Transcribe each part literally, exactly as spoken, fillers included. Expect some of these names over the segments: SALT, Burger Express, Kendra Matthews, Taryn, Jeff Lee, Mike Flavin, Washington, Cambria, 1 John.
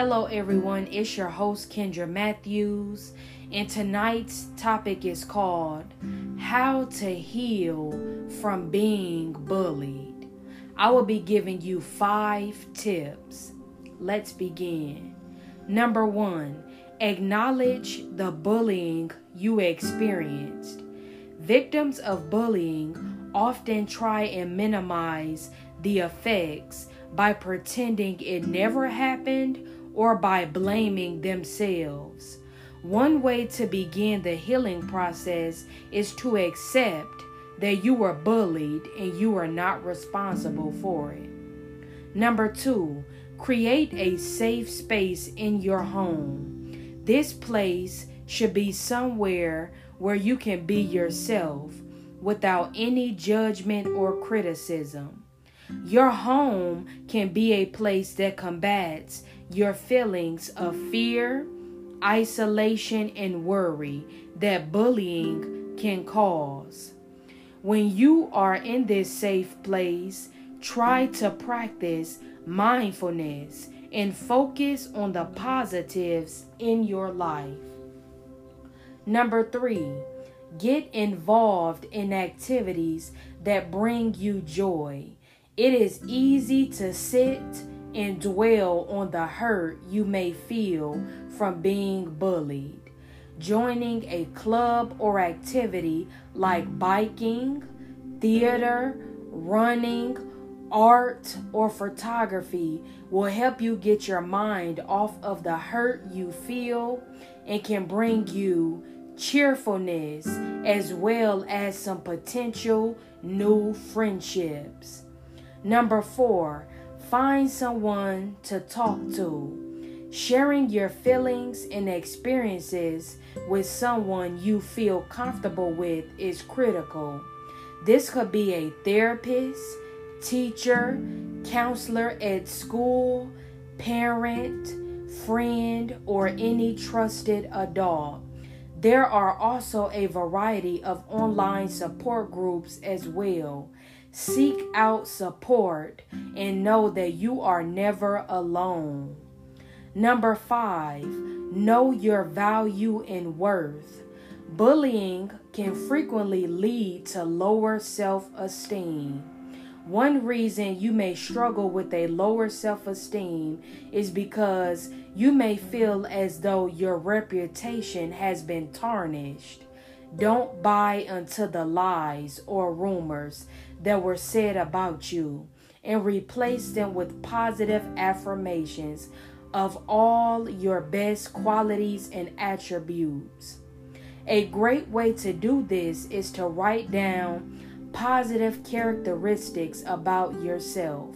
Hello everyone, it's your host Kendra Matthews, and tonight's topic is called How to Heal from Being Bullied. I will be giving you five tips. Let's begin. Number one, acknowledge the bullying you experienced. Victims of bullying often try and minimize the effects by pretending it never happened or by blaming themselves. One way to begin the healing process is to accept that you were bullied and you are not responsible for it. Number two, create a safe space in your home. This place should be somewhere where you can be yourself without any judgment or criticism. Your home can be a place that combats your feelings of fear, isolation, and worry that bullying can cause. When you are in this safe place, try to practice mindfulness and focus on the positives in your life. Number three, get involved in activities that bring you joy. It is easy to sit and dwell on the hurt you may feel from being bullied. Joining a club or activity like biking, theater, running, art, or photography will help you get your mind off of the hurt you feel and can bring you cheerfulness as well as some potential new friendships. Number four, find someone to talk to. Sharing your feelings and experiences with someone you feel comfortable with is critical. This could be a therapist, teacher, counselor at school, parent, friend, or any trusted adult. There are also a variety of online support groups as well. Seek out support and know that you are never alone. Number five, know your value and worth. Bullying can frequently lead to lower self-esteem. One reason you may struggle with a lower self-esteem is because you may feel as though your reputation has been tarnished. Don't buy into the lies or rumors that were said about you and replace them with positive affirmations of all your best qualities and attributes. A great way to do this is to write down positive characteristics about yourself.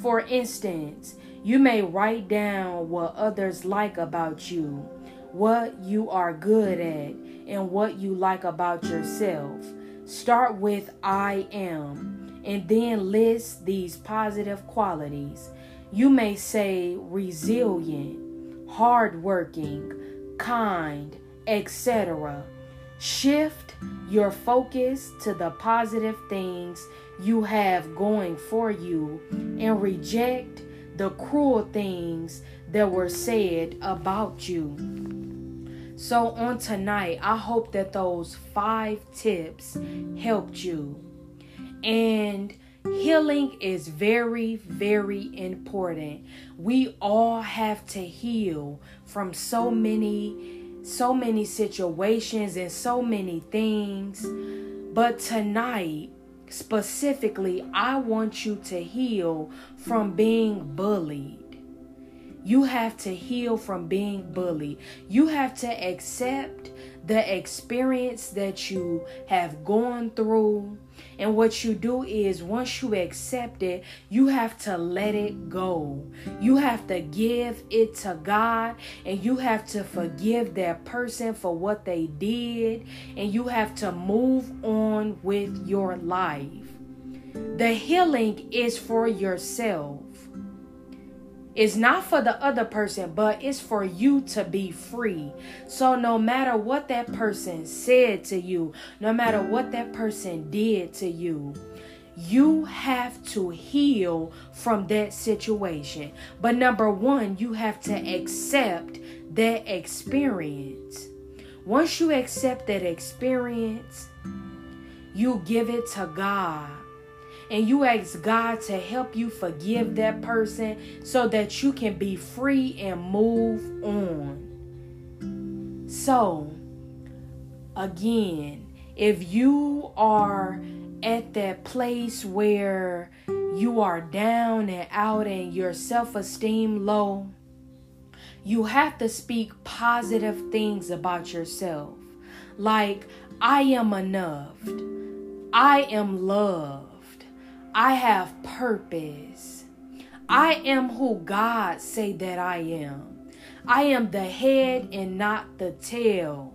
For instance, you may write down what others like about you, what you are good at, and what you like about yourself. Start with I am, and then list these positive qualities. You may say resilient, hardworking, kind, et cetera. Shift your focus to the positive things you have going for you and reject the cruel things that were said about you. So on tonight, I hope that those five tips helped you. And healing is very, very important. We all have to heal from so many, so many situations and so many things. But tonight, specifically, I want you to heal from being bullied. You have to heal from being bullied. You have to accept the experience that you have gone through. And what you do is once you accept it, you have to let it go. You have to give it to God, and you have to forgive that person for what they did, and you have to move on with your life. The healing is for yourself. It's not for the other person, but it's for you to be free. So no matter what that person said to you, no matter what that person did to you, You have to heal from that situation. But number one, you have to accept that experience. Once you accept that experience, you give it to God. And you ask God to help you forgive that person so that you can be free and move on. So, again, if you are at that place where you are down and out and your self-esteem low, you have to speak positive things about yourself. Like, I am enough. I am loved. I have purpose. I am who God say that I am. I am the head and not the tail.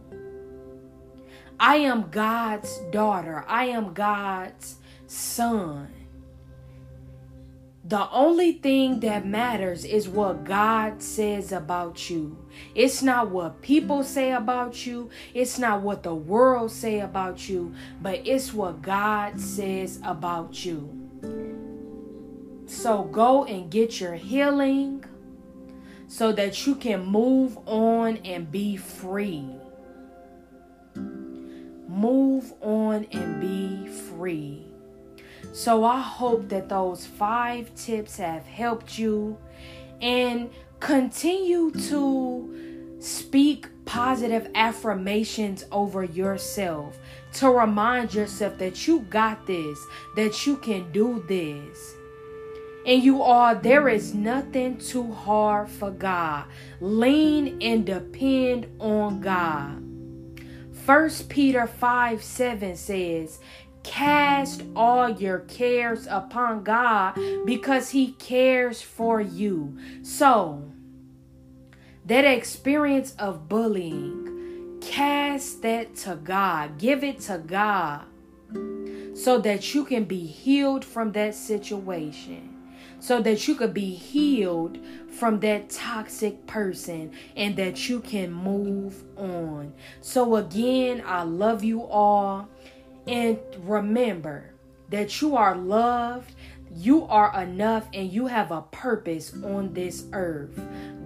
I am God's daughter. I am God's son. The only thing that matters is what God says about you. It's not what people say about you. It's not what the world say about you. But it's what God says about you. So go and get your healing so that you can move on and be free. Move on and be free. So I hope that those five tips have helped you, and continue to speak positive affirmations over yourself to remind yourself that you got this, that you can do this. And you are, there is nothing too hard for God. Lean and depend on God. First Peter five seven says, cast all your cares upon God because he cares for you. So, that experience of bullying, cast that to God. Give it to God so that you can be healed from that situation. So that you could be healed from that toxic person and that you can move on. So again, I love you all. And remember that you are loved, you are enough, and you have a purpose on this earth.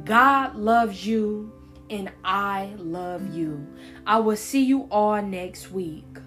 God loves you, and I love you. I will see you all next week.